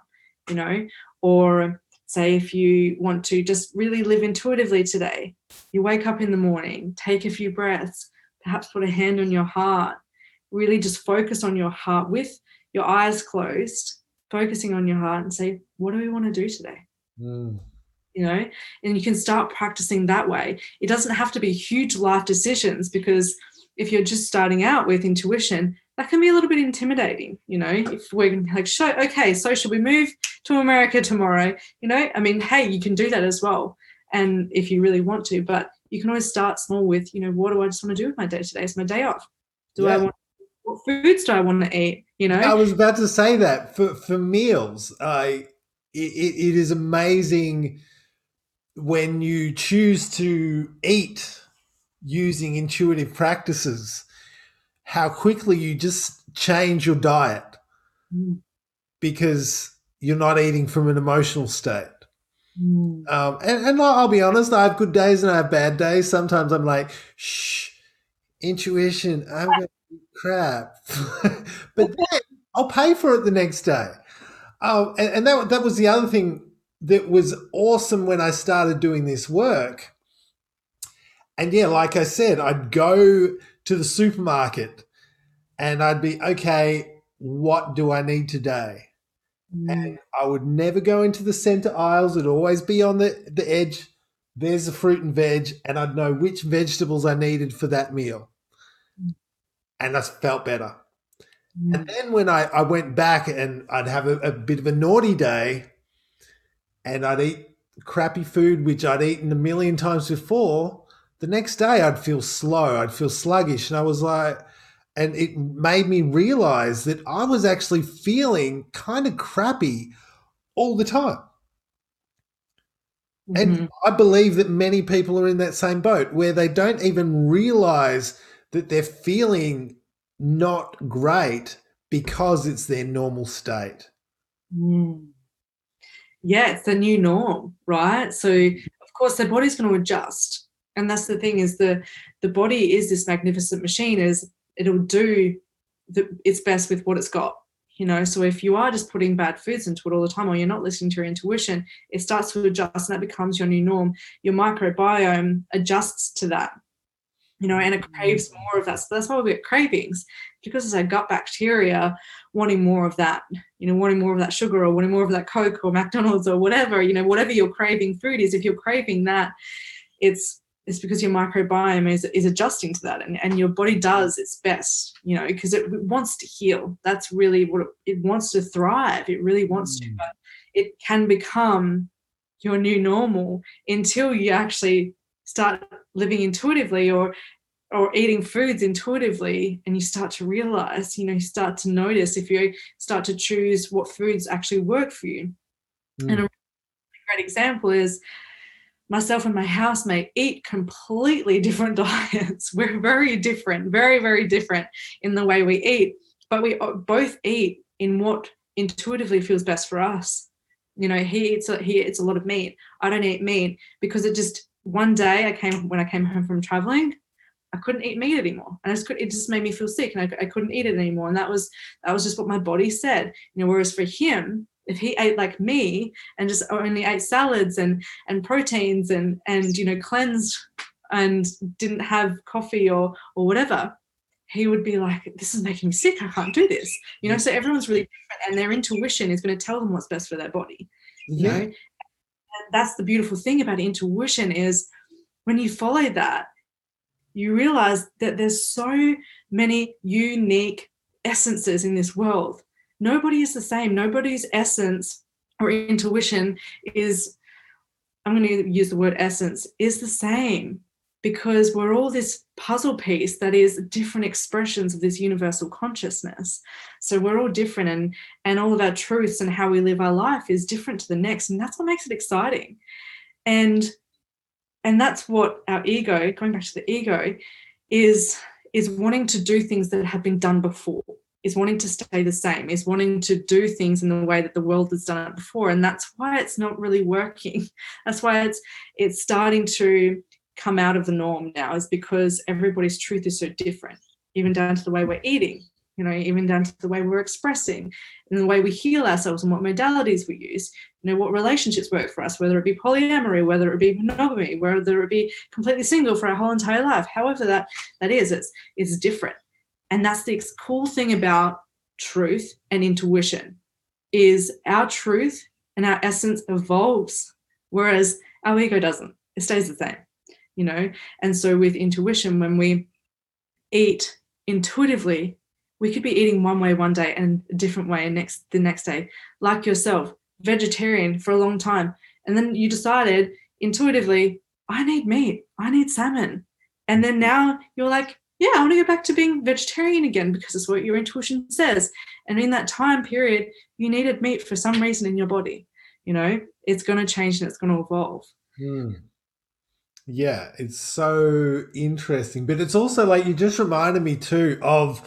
you know, or say if you want to just really live intuitively today, you wake up in the morning, take a few breaths, perhaps put a hand on your heart, really just focus on your heart with your eyes closed, focusing on your heart, and say, what do we want to do today? Mm. You know, and you can start practicing that way. It doesn't have to be huge life decisions, because if you're just starting out with intuition, that can be a little bit intimidating, you know, if we're like, show, okay, so should we move to America tomorrow? You know, I mean, hey, you can do that as well. And if you really want to, but you can always start small with, you know, what do I just want to do with my day today? It's my day off. Do yeah. I want, what foods do I want to eat? You know, I was about to say that for, for meals, I, it, it is amazing when you choose to eat using intuitive practices, how quickly you just change your diet mm. because you're not eating from an emotional state. Mm. Um, and, and I'll be honest, I have good days and I have bad days. Sometimes I'm like, shh, intuition, I'm going to eat crap. But then I'll pay for it the next day. Um, and and that, that was the other thing that was awesome when I started doing this work. And, yeah, like I said, I'd go to the supermarket and I'd be, okay, what do I need today? Mm. And I would never go into the center aisles. It'd always be on the, the edge. There's the fruit and veg, and I'd know which vegetables I needed for that meal. Mm. And I felt better. Mm. And then when I, I went back and I'd have a, a bit of a naughty day and I'd eat crappy food, which I'd eaten a million times before, the next day I'd feel slow, I'd feel sluggish. And I was like, and it made me realize that I was actually feeling kind of crappy all the time. Mm-hmm. And I believe that many people are in that same boat, where they don't even realize that they're feeling not great because it's their normal state. Mm. Yeah, it's the new norm, right? So, of course, their body's going to adjust. And that's the thing, is the the body is this magnificent machine, is it'll do the, its best with what it's got, you know. So if you are just putting bad foods into it all the time, or you're not listening to your intuition, it starts to adjust, and that becomes your new norm. Your microbiome adjusts to that, you know, and it craves more of that. So that's why we get cravings, because it's our gut bacteria wanting more of that, you know, wanting more of that sugar or wanting more of that Coke or McDonald's or whatever, you know, whatever your craving food is. If you're craving that, it's it's because your microbiome is is adjusting to that, and, and your body does its best, you know, because it wants to heal. That's really what it, it wants to thrive. It really wants mm. to, but it can become your new normal until you actually start living intuitively or or eating foods intuitively, and you start to realize, you know, you start to notice if you start to choose what foods actually work for you. Mm. And a great example is myself and my housemate eat completely different diets. We're very different, very, very different in the way we eat, but we both eat in what intuitively feels best for us. You know, he eats, he eats a lot of meat. I don't eat meat because it just, one day I came, when I came home from traveling, I couldn't eat meat anymore. And I just could, it just made me feel sick, and I, I couldn't eat it anymore. And that was, that was just what my body said. You know, whereas for him, if he ate like me and just only ate salads and, and proteins and, and, you know, cleansed and didn't have coffee or, or whatever, he would be like, this is making me sick. I can't do this. You know, so everyone's really different, and their intuition is going to tell them what's best for their body. You yeah. know, and that's the beautiful thing about intuition, is when you follow that, you realize that there's so many unique essences in this world. Nobody is the same. Nobody's essence or intuition is, I'm going to use the word essence, is the same, because we're all this puzzle piece that is different expressions of this universal consciousness. So we're all different, and, and all of our truths and how we live our life is different to the next. And that's what makes it exciting. And, and that's what our ego, going back to the ego, is, is wanting to do things that have been done before, is wanting to stay the same, is wanting to do things in the way that the world has done it before. And that's why it's not really working. That's why it's it's starting to come out of the norm now, is because everybody's truth is so different, even down to the way we're eating, you know, even down to the way we're expressing and the way we heal ourselves and what modalities we use, you know, what relationships work for us, whether it be polyamory, whether it be monogamy, whether it be completely single for our whole entire life, however that, that is, it's it's different. And that's the cool thing about truth and intuition, is our truth and our essence evolves, whereas our ego doesn't. It stays the same, you know. And so with intuition, when we eat intuitively, we could be eating one way one day and a different way and next the next day. Like yourself, vegetarian for a long time, and then you decided intuitively, I need meat, I need salmon. And then now you're like, yeah, I want to go back to being vegetarian again, because it's what your intuition says. And in that time period, you needed meat for some reason in your body. You know, it's going to change and it's going to evolve. Mm. Yeah, it's so interesting. But it's also like, you just reminded me too of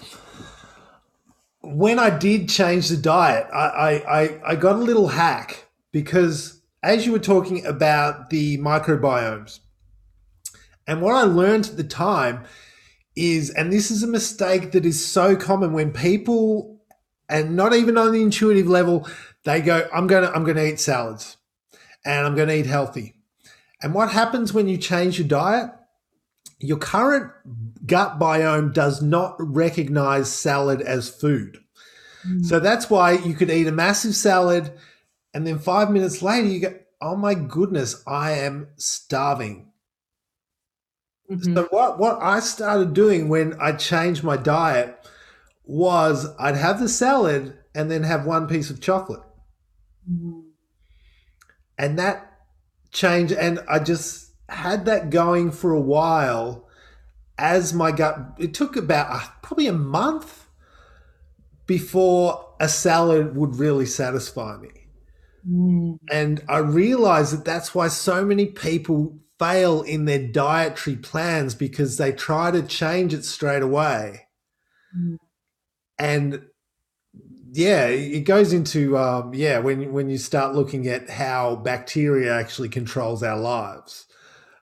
when I did change the diet, I, I, I got a little hack, because as you were talking about the microbiomes, and what I learned at the time is, and this is a mistake that is so common when people, and not even on the intuitive level, they go, I'm going to, I'm going to eat salads and I'm going to eat healthy. And what happens when you change your diet? Your current gut biome does not recognize salad as food. Mm-hmm. So that's why you could eat a massive salad, and then five minutes later you go, oh my goodness, I am starving. Mm-hmm. So what, what I started doing when I changed my diet was I'd have the salad and then have one piece of chocolate. Mm-hmm. And that changed, and I just had that going for a while as my gut. It took about uh, probably a month before a salad would really satisfy me. Mm-hmm. And I realized that that's why so many people fail in their dietary plans, because they try to change it straight away. Mm. And yeah, it goes into um, yeah when when you start looking at how bacteria actually controls our lives,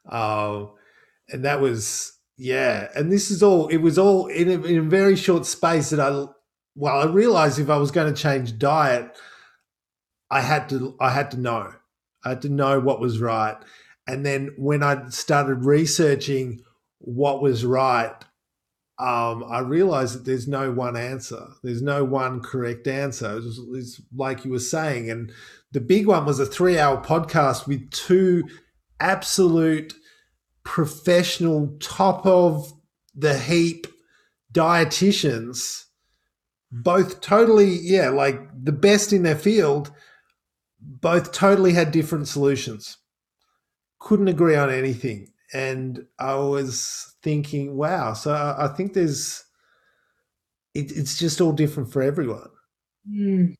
um, and that was yeah. And this is all it was all in a, in a very short space that I well I realized if I was going to change diet, I had to I had to know I had to know what was right. And then when I started researching what was right, um, I realized that there's no one answer. There's no one correct answer. It's, it's like you were saying. And the big one was a three-hour podcast with two absolute professional, top of the heap dietitians, both totally, yeah, like the best in their field, both totally had different solutions. Couldn't agree on anything. And I was thinking, wow. So I think there's, it, it's just all different for everyone. Mm.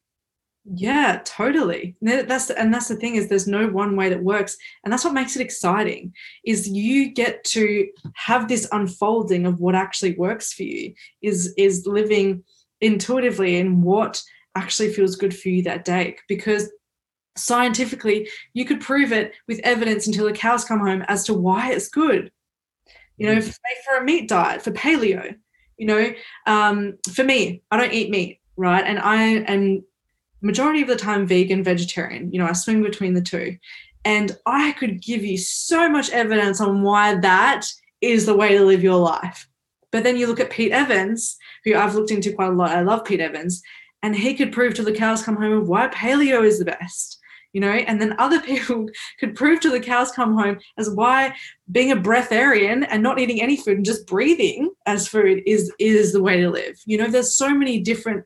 Yeah, totally. That's and that's the thing, is there's no one way that works. And that's what makes it exciting, is you get to have this unfolding of what actually works for you, is, is living intuitively in what actually feels good for you that day. Because scientifically, you could prove it with evidence until the cows come home as to why it's good. You know, for, for a meat diet, for paleo, you know, um, for me, I don't eat meat, right? And I am majority of the time vegan, vegetarian. You know, I swing between the two. And I could give you so much evidence on why that is the way to live your life. But then you look at Pete Evans, who I've looked into quite a lot. I love Pete Evans. And he could prove till the cows come home of why paleo is the best. You know, and then other people could prove till the cows come home as why being a breatharian and not eating any food and just breathing as food is, is the way to live. You know, there's so many different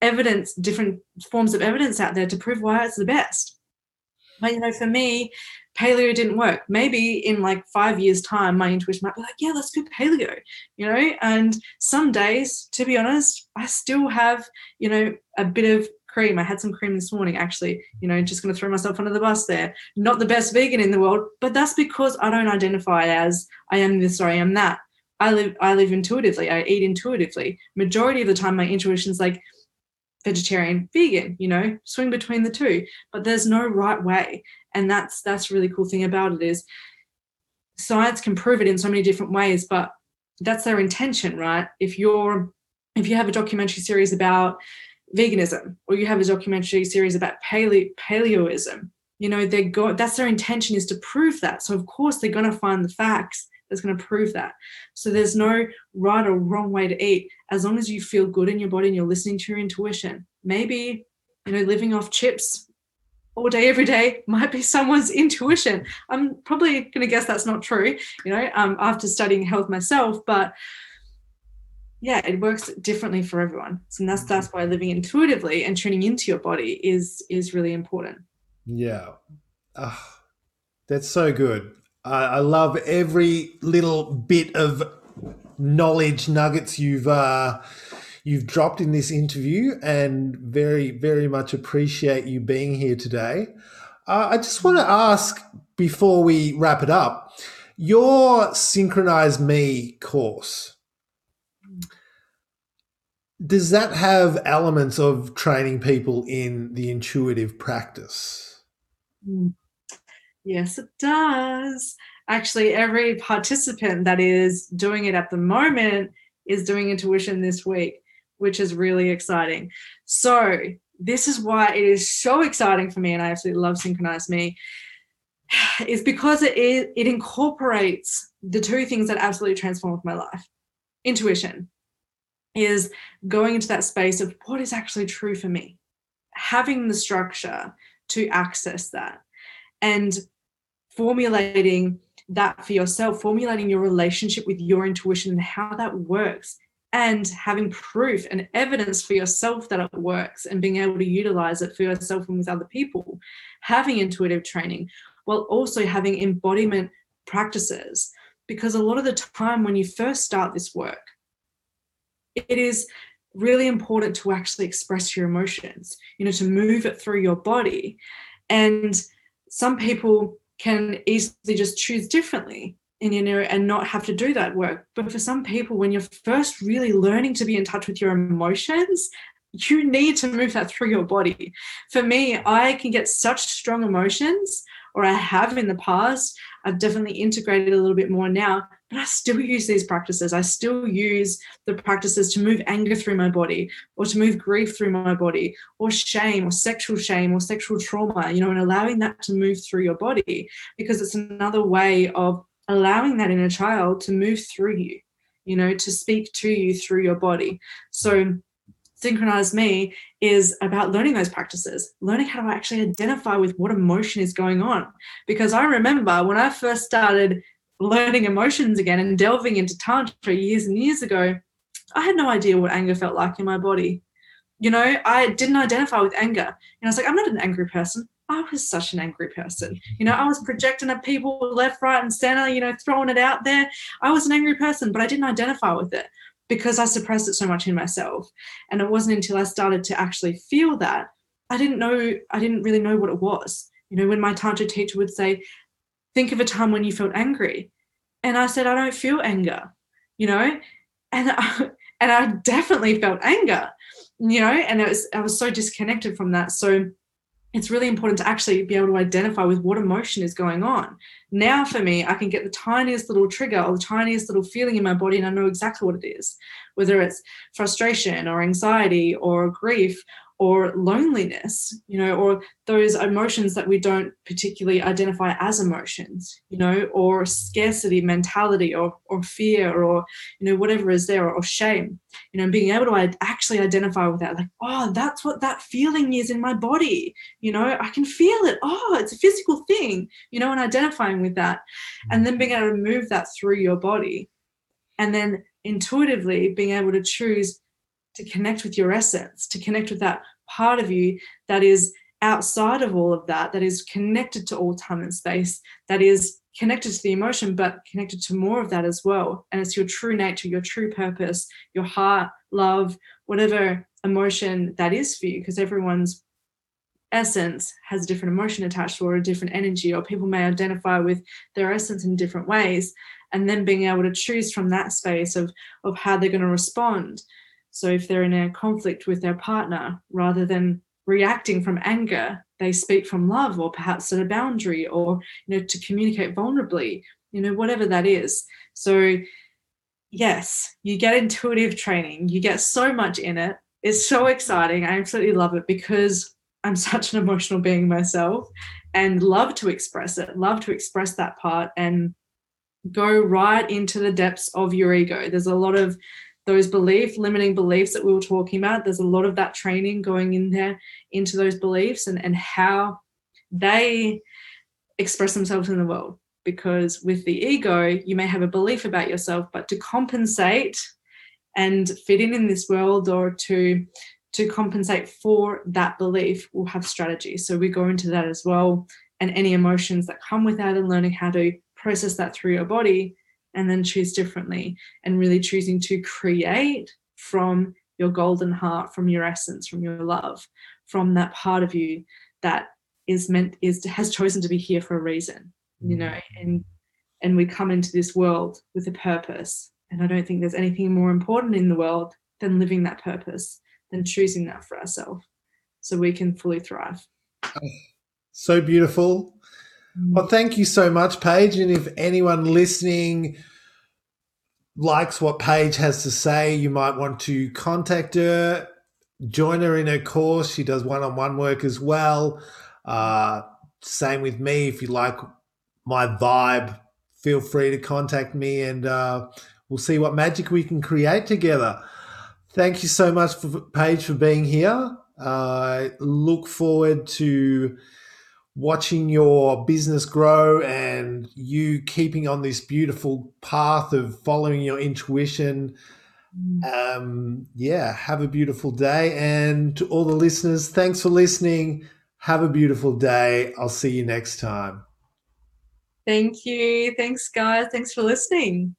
evidence, different forms of evidence out there to prove why it's the best. But, you know, for me, paleo didn't work. Maybe in like five years' time, my intuition might be like, yeah, let's do paleo, you know. And some days, to be honest, I still have, you know, a bit of cream. I had some cream this morning, actually, you know, just going to throw myself under the bus there. Not the best vegan in the world, but that's because I don't identify as I am this or I am that. I live, I live intuitively. I eat intuitively. Majority of the time, my intuition's like vegetarian, vegan, you know, swing between the two, but there's no right way. And that's, that's really cool thing about it, is science can prove it in so many different ways, but that's their intention, right? If you're, if you have a documentary series about veganism, or you have a documentary series about paleo, paleoism, you know, they're go- that's their intention, is to prove that. So of course they're going to find the facts that's going to prove that. So there's no right or wrong way to eat, as long as you feel good in your body and you're listening to your intuition. Maybe, you know, living off chips all day, every day might be someone's intuition. I'm probably going to guess that's not true, you know, um, after studying health myself, but yeah, it works differently for everyone. So that's, that's why living intuitively and tuning into your body is, is really important. Yeah. Uh, that's so good. I love every little bit of knowledge nuggets you've uh, you've dropped in this interview, and very, very much appreciate you being here today. Uh, I just want to ask, before we wrap it up, your Synchronize Me course, does that have elements of training people in the intuitive practice? Mm. Yes, it does. Actually, every participant that is doing it at the moment is doing intuition this week, which is really exciting. So this is why it is so exciting for me, and I absolutely love Synchronize Me, is because it, is, it incorporates the two things that absolutely transformed my life. Intuition is going into that space of what is actually true for me, having the structure to access that, and formulating that for yourself, formulating your relationship with your intuition and how that works, and having proof and evidence for yourself that it works, and being able to utilize it for yourself and with other people, having intuitive training, while also having embodiment practices. Because a lot of the time when you first start this work, it is really important to actually express your emotions, you know, to move it through your body. And some people can easily just choose differently, and, you know, and not have to do that work. But for some people, when you're first really learning to be in touch with your emotions, you need to move that through your body. For me, I can get such strong emotions, or I have in the past. I've definitely integrated a little bit more now, but I still use these practices. I still use the practices to move anger through my body, or to move grief through my body, or shame, or sexual shame, or sexual trauma, you know, and allowing that to move through your body, because it's another way of allowing that inner child to move through you, you know, to speak to you through your body. So Synchronize Me is about learning those practices, learning how to actually identify with what emotion is going on. Because I remember when I first started learning emotions again and delving into Tantra years and years ago, I had no idea what anger felt like in my body. You know, I didn't identify with anger. And I was like, I'm not an angry person. I was such an angry person. You know, I was projecting at people left, right, and center, you know, throwing it out there. I was an angry person, but I didn't identify with it because I suppressed it so much in myself. And it wasn't until I started to actually feel that, I didn't know, I didn't really know what it was. You know, when my Tantra teacher would say, think of a time when you felt angry. And I said, I don't feel anger, you know, and I, and I definitely felt anger, you know, and it was, I was so disconnected from that. So it's really important to actually be able to identify with what emotion is going on. Now for me, I can get the tiniest little trigger or the tiniest little feeling in my body and I know exactly what it is, whether it's frustration or anxiety or grief or loneliness, you know, or those emotions that we don't particularly identify as emotions, you know, or scarcity mentality or or fear or, you know, whatever is there, or, or shame, you know, being able to actually identify with that, like, oh, that's what that feeling is in my body, you know, I can feel it, oh, it's a physical thing, you know, and identifying with that, and then being able to move that through your body, and then intuitively being able to choose to connect with your essence, to connect with that part of you that is outside of all of that, that is connected to all time and space, that is connected to the emotion, but connected to more of that as well. And it's your true nature, your true purpose, your heart, love, whatever emotion that is for you, because everyone's essence has a different emotion attached to, or a different energy, or people may identify with their essence in different ways. And then being able to choose from that space of, of how they're going to respond. So if they're in a conflict with their partner, rather than reacting from anger, they speak from love, or perhaps set a boundary, or, you know, to communicate vulnerably, you know, whatever that is. So yes, you get intuitive training. You get so much in it. It's so exciting. I absolutely love it because I'm such an emotional being myself and love to express it, love to express that part and go right into the depths of your ego. There's a lot of those belief, limiting beliefs that we were talking about, there's a lot of that training going in there into those beliefs and, and how they express themselves in the world. Because with the ego, you may have a belief about yourself, but to compensate and fit in in this world, or to, to compensate for that belief, we'll have strategy. So we go into that as well, and any emotions that come with that, and learning how to process that through your body and then choose differently, and really choosing to create from your golden heart, from your essence, from your love, from that part of you that is meant, is has chosen to be here for a reason, you know, and and we come into this world with a purpose. And I don't think there's anything more important in the world than living that purpose, than choosing that for ourselves so we can fully thrive. Oh, so beautiful. Well, thank you so much, Paige. And if anyone listening likes what Paige has to say, you might want to contact her, join her in her course. She does one-on-one work as well. Uh, same with me. If you like my vibe, feel free to contact me and uh, we'll see what magic we can create together. Thank you so much, for, Paige, for being here. I uh, look forward to watching your business grow and you keeping on this beautiful path of following your intuition. Um, yeah, have a beautiful day. And to all the listeners, thanks for listening. Have a beautiful day. I'll see you next time. Thank you. Thanks, guys. Thanks for listening.